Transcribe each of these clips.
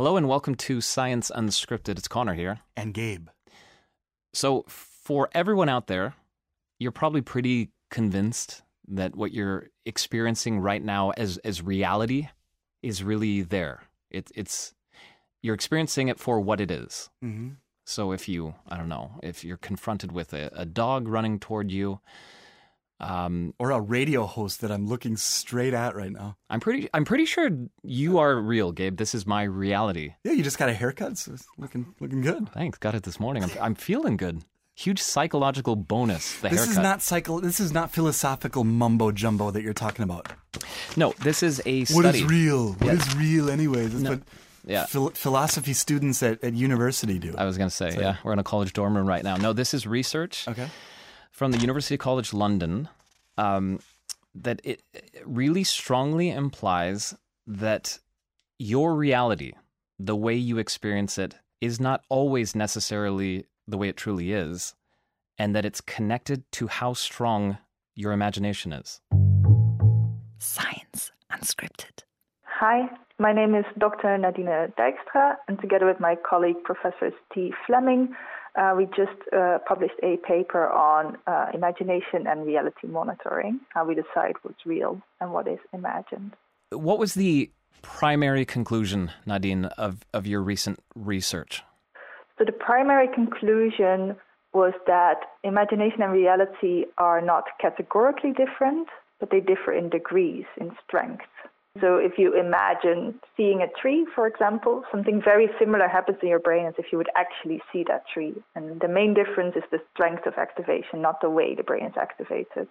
Hello and welcome to Science Unscripted. It's Connor here. And Gabe. So for everyone out there, you're probably pretty convinced that what you're experiencing right now as reality is really there. It's you're experiencing it for what it is. Mm-hmm. So if you, I don't know, if you're confronted with a dog running toward you. Or a radio host that I'm looking straight at right now. I'm pretty sure you are real, Gabe. This is my reality. Yeah, you just got a haircut, so it's looking good. Thanks. Got it this morning. I'm feeling good. Huge psychological bonus, the haircut. This is not philosophical mumbo-jumbo that you're talking about. No, this is a study. What is real? Yeah. What is real anyways? That's what philosophy students at university do. I was going to say, so, yeah. We're in a college dorm room right now. No, this is research. Okay. From the University College London, that it really strongly implies that your reality, the way you experience it, is not always necessarily the way it truly is, and that it's connected to how strong your imagination is. Science Unscripted. Hi, my name is Dr. Nadine Dijkstra, and together with my colleague, Professor Steve Fleming, we just published a paper on imagination and reality monitoring, how we decide what's real and what is imagined. What was the primary conclusion, Nadine, of your recent research? So the primary conclusion was that imagination and reality are not categorically different, but they differ in degrees, in strength. So if you imagine seeing a tree, for example, something very similar happens in your brain as if you would actually see that tree. And the main difference is the strength of activation, not the way the brain is activated.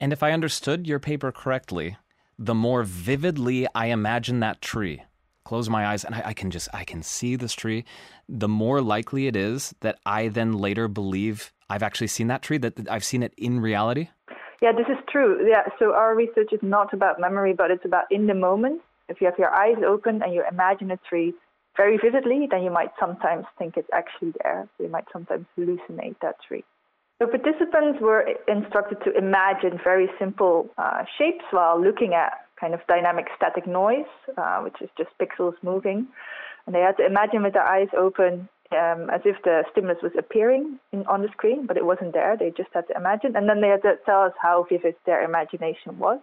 And if I understood your paper correctly, the more vividly I imagine that tree, close my eyes and I can see this tree, the more likely it is that I then later believe I've actually seen that tree, that I've seen it in reality? Yeah, this is true. Yeah, so our research is not about memory, but it's about in the moment. If you have your eyes open and you imagine a tree very vividly, then you might sometimes think it's actually there. You might sometimes hallucinate that tree. So participants were instructed to imagine very simple shapes while looking at kind of dynamic static noise, which is just pixels moving. And they had to imagine with their eyes open as if the stimulus was appearing on the screen, but it wasn't there. They just had to imagine. And then they had to tell us how vivid their imagination was.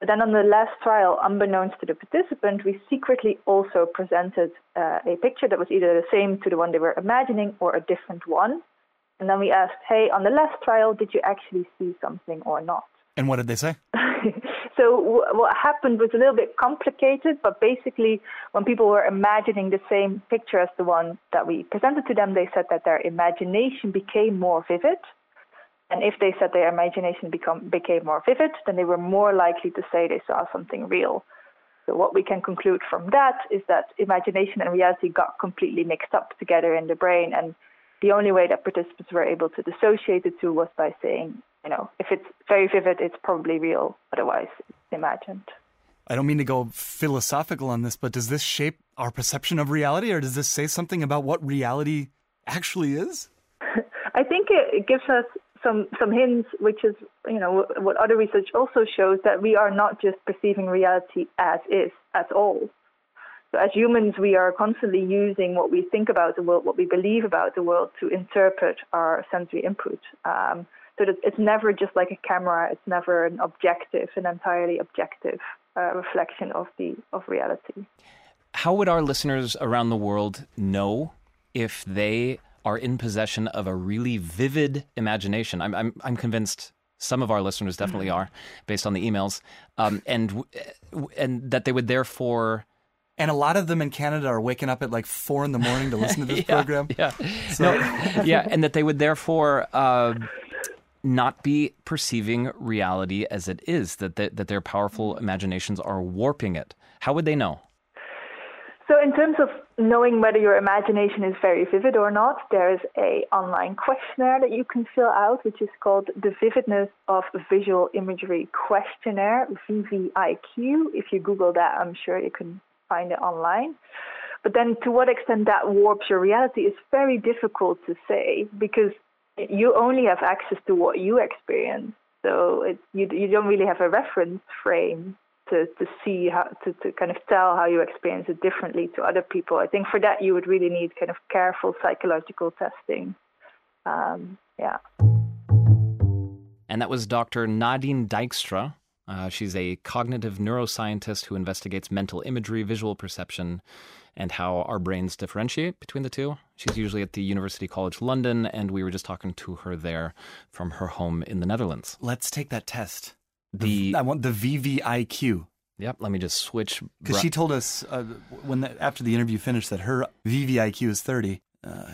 But then on the last trial, unbeknownst to the participant, we secretly also presented a picture that was either the same to the one they were imagining or a different one. And then we asked, hey, on the last trial, did you actually see something or not? And what did they say? So what happened was a little bit complicated, but basically when people were imagining the same picture as the one that we presented to them, they said that their imagination became more vivid. And if they said their imagination became more vivid, then they were more likely to say they saw something real. So what we can conclude from that is that imagination and reality got completely mixed up together in the brain. And the only way that participants were able to dissociate the two was by saying, you know, if it's very vivid, it's probably real. Otherwise, it's imagined. I don't mean to go philosophical on this, but does this shape our perception of reality, or does this say something about what reality actually is? I think it gives us some hints, which is, you know, what other research also shows, that we are not just perceiving reality as is at all. So as humans, we are constantly using what we think about the world, what we believe about the world, to interpret our sensory input. So that it's never just like a camera. It's never an entirely objective reflection of reality. How would our listeners around the world know if they are in possession of a really vivid imagination? I'm convinced some of our listeners definitely mm-hmm. are, based on the emails, and that they would therefore. And a lot of them in Canada are waking up at like 4 in the morning to listen to this program. Yeah, so. No, yeah, and that they would therefore not be perceiving reality as it is, that their powerful imaginations are warping it. How would they know? So in terms of knowing whether your imagination is very vivid or not, there is an online questionnaire that you can fill out, which is called the Vividness of Visual Imagery Questionnaire, VVIQ. If you Google that, I'm sure you can find it online. But then to what extent that warps your reality is very difficult to say, because you only have access to what you experience. So you don't really have a reference frame to see how to kind of tell how you experience it differently to other people. I think for that you would really need kind of careful psychological testing. And that was Dr. Nadine Dijkstra. She's a cognitive neuroscientist who investigates mental imagery, visual perception, and how our brains differentiate between the two. She's usually at the University College London, and we were just talking to her there from her home in the Netherlands. Let's take that test. I want the VVIQ. Yep, let me just switch. Because she told us after the interview finished that her VVIQ is 30.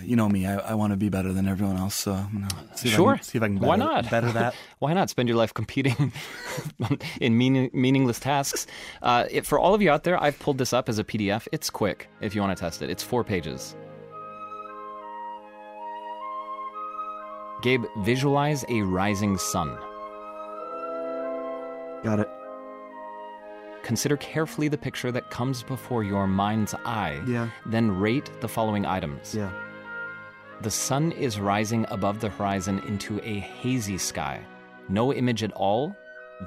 You know me, I want to be better than everyone else, so I'm going to see if I can better that. Why not spend your life competing in meaningless tasks? For all of you out there, I've pulled this up as a PDF. It's quick if you want to test it. It's 4 pages. Gabe, visualize a rising sun. Got it. Consider carefully the picture that comes before your mind's eye. Yeah. Then rate the following items. Yeah. The sun is rising above the horizon into a hazy sky. No image at all.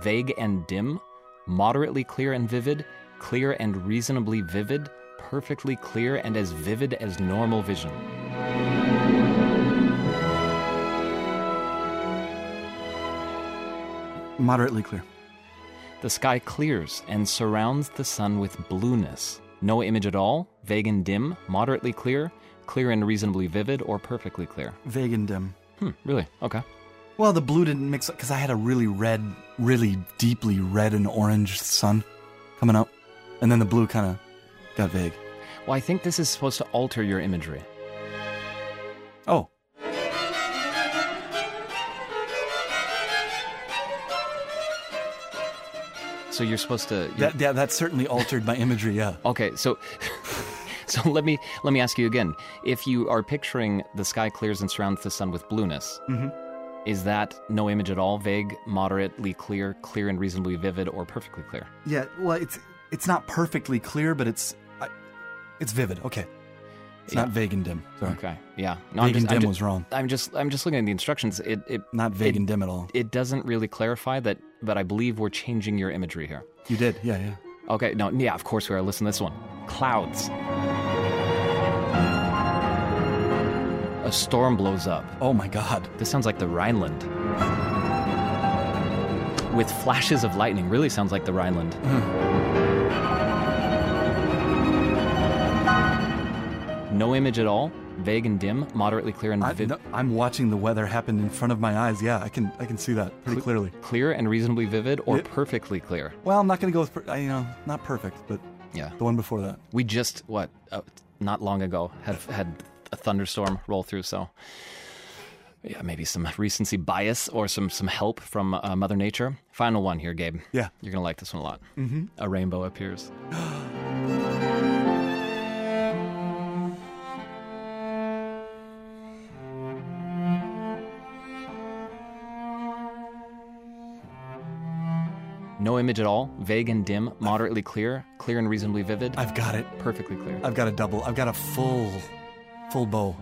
Vague and dim. Moderately clear and vivid. Clear and reasonably vivid. Perfectly clear and as vivid as normal vision. Moderately clear. The sky clears and surrounds the sun with blueness. No image at all, vague and dim, moderately clear, clear and reasonably vivid, or perfectly clear. Vague and dim. Really? Okay. Well, the blue didn't mix up because I had a really red, really deeply red and orange sun coming up. And then the blue kind of got vague. Well, I think this is supposed to alter your imagery. Oh. So you're supposed to... That certainly altered my imagery, yeah. Okay, so let me ask you again. If you are picturing the sky clears and surrounds the sun with blueness, is that no image at all, vague, moderately clear, clear and reasonably vivid, or perfectly clear? Yeah, well, it's not perfectly clear, but it's vivid, okay. It's not vague and dim. Sorry. Okay. Yeah. No, vague and dim was wrong. I'm just looking at the instructions. It not vague and dim at all. It doesn't really clarify that, but I believe we're changing your imagery here. You did. Yeah. Okay. No. Yeah. Of course we are. Listen to this one. Clouds. A storm blows up. Oh my God. This sounds like the Rhineland. With flashes of lightning. Really sounds like the Rhineland. No image at all, vague and dim, moderately clear and vivid. I'm watching the weather happen in front of my eyes. Yeah, I can see that pretty clearly. Clear and reasonably vivid, or perfectly clear. Well, I'm not going to go with not perfect, but yeah, the one before that. We just not long ago had a thunderstorm roll through, so yeah, maybe some recency bias or some help from Mother Nature. Final one here, Gabe. Yeah, you're going to like this one a lot. Mm-hmm. A rainbow appears. No image at all, vague and dim, moderately clear, clear and reasonably vivid. I've got it. Perfectly clear. I've got a double. I've got a full bow.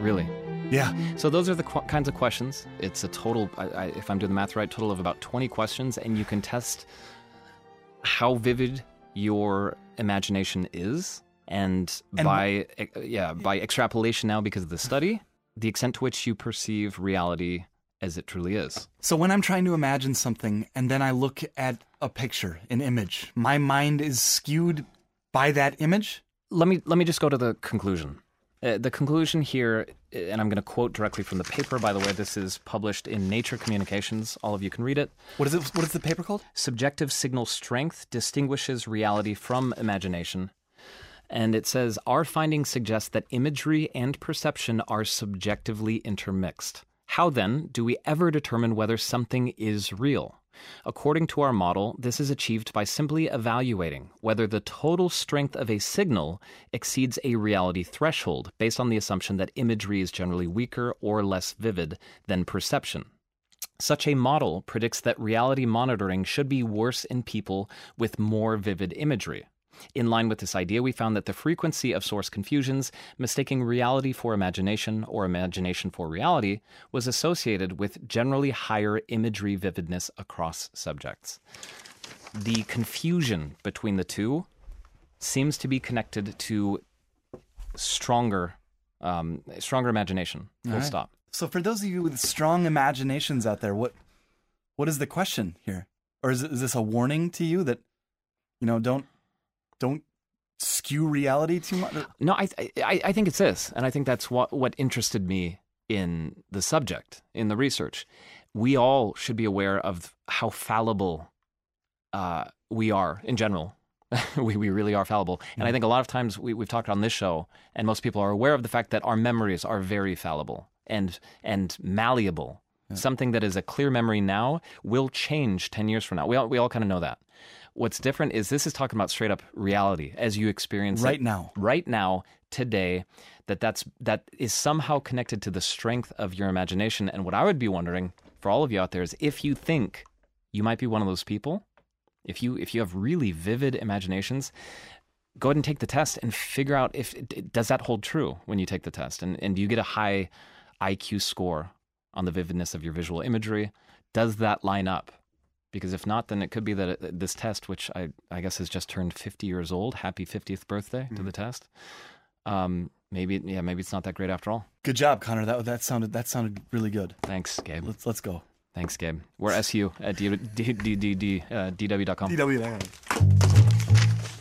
Really? Yeah. So those are the kinds of questions. It's a total, if I'm doing the math right, total of about 20 questions, and you can test how vivid your imagination is, and by extrapolation now because of the study, the extent to which you perceive reality as it truly is. So when I'm trying to imagine something and then I look at a picture, an image, my mind is skewed by that image? Let me just go to the conclusion. The conclusion here, and I'm going to quote directly from the paper, by the way, this is published in Nature Communications. All of you can read it. What is the paper called? Subjective Signal Strength Distinguishes Reality from Imagination. And it says, our findings suggest that imagery and perception are subjectively intermixed. How, then, do we ever determine whether something is real? According to our model, this is achieved by simply evaluating whether the total strength of a signal exceeds a reality threshold based on the assumption that imagery is generally weaker or less vivid than perception. Such a model predicts that reality monitoring should be worse in people with more vivid imagery. In line with this idea, we found that the frequency of source confusions, mistaking reality for imagination or imagination for reality, was associated with generally higher imagery vividness across subjects. the confusion between the two seems to be connected to stronger imagination. Full stop. So for those of you with strong imaginations out there, what is the question here? Or is this a warning to you that, you know, don't skew reality too much? No, I think it's this, and I think that's what interested me in the subject, in the research. We all should be aware of how fallible we are in general. We really are fallible. And I think a lot of times we've talked on this show, and most people are aware of the fact that our memories are very fallible and malleable. Yeah. Something that is a clear memory now will change 10 years from now. We all kind of know that. What's different is this is talking about straight up reality as you experience it right now, today, that is somehow connected to the strength of your imagination. And what I would be wondering for all of you out there is if you think you might be one of those people, if you have really vivid imaginations, go ahead and take the test and figure out does that hold true when you take the test? And do you get a high IQ score on the vividness of your visual imagery? Does that line up? Because if not, then it could be that this test, which I guess has just turned 50 years old, happy 50th birthday to the test, maybe it's not that great after all. Good job, Connor. That sounded really good. Thanks, Gabe. Let's go. Thanks, Gabe. We're SU at dw.com.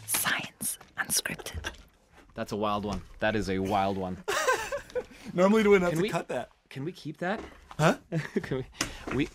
Science Unscripted. That's a wild one. That is a wild one. Normally we wouldn't have to cut that. Can we keep that? Huh? Can we...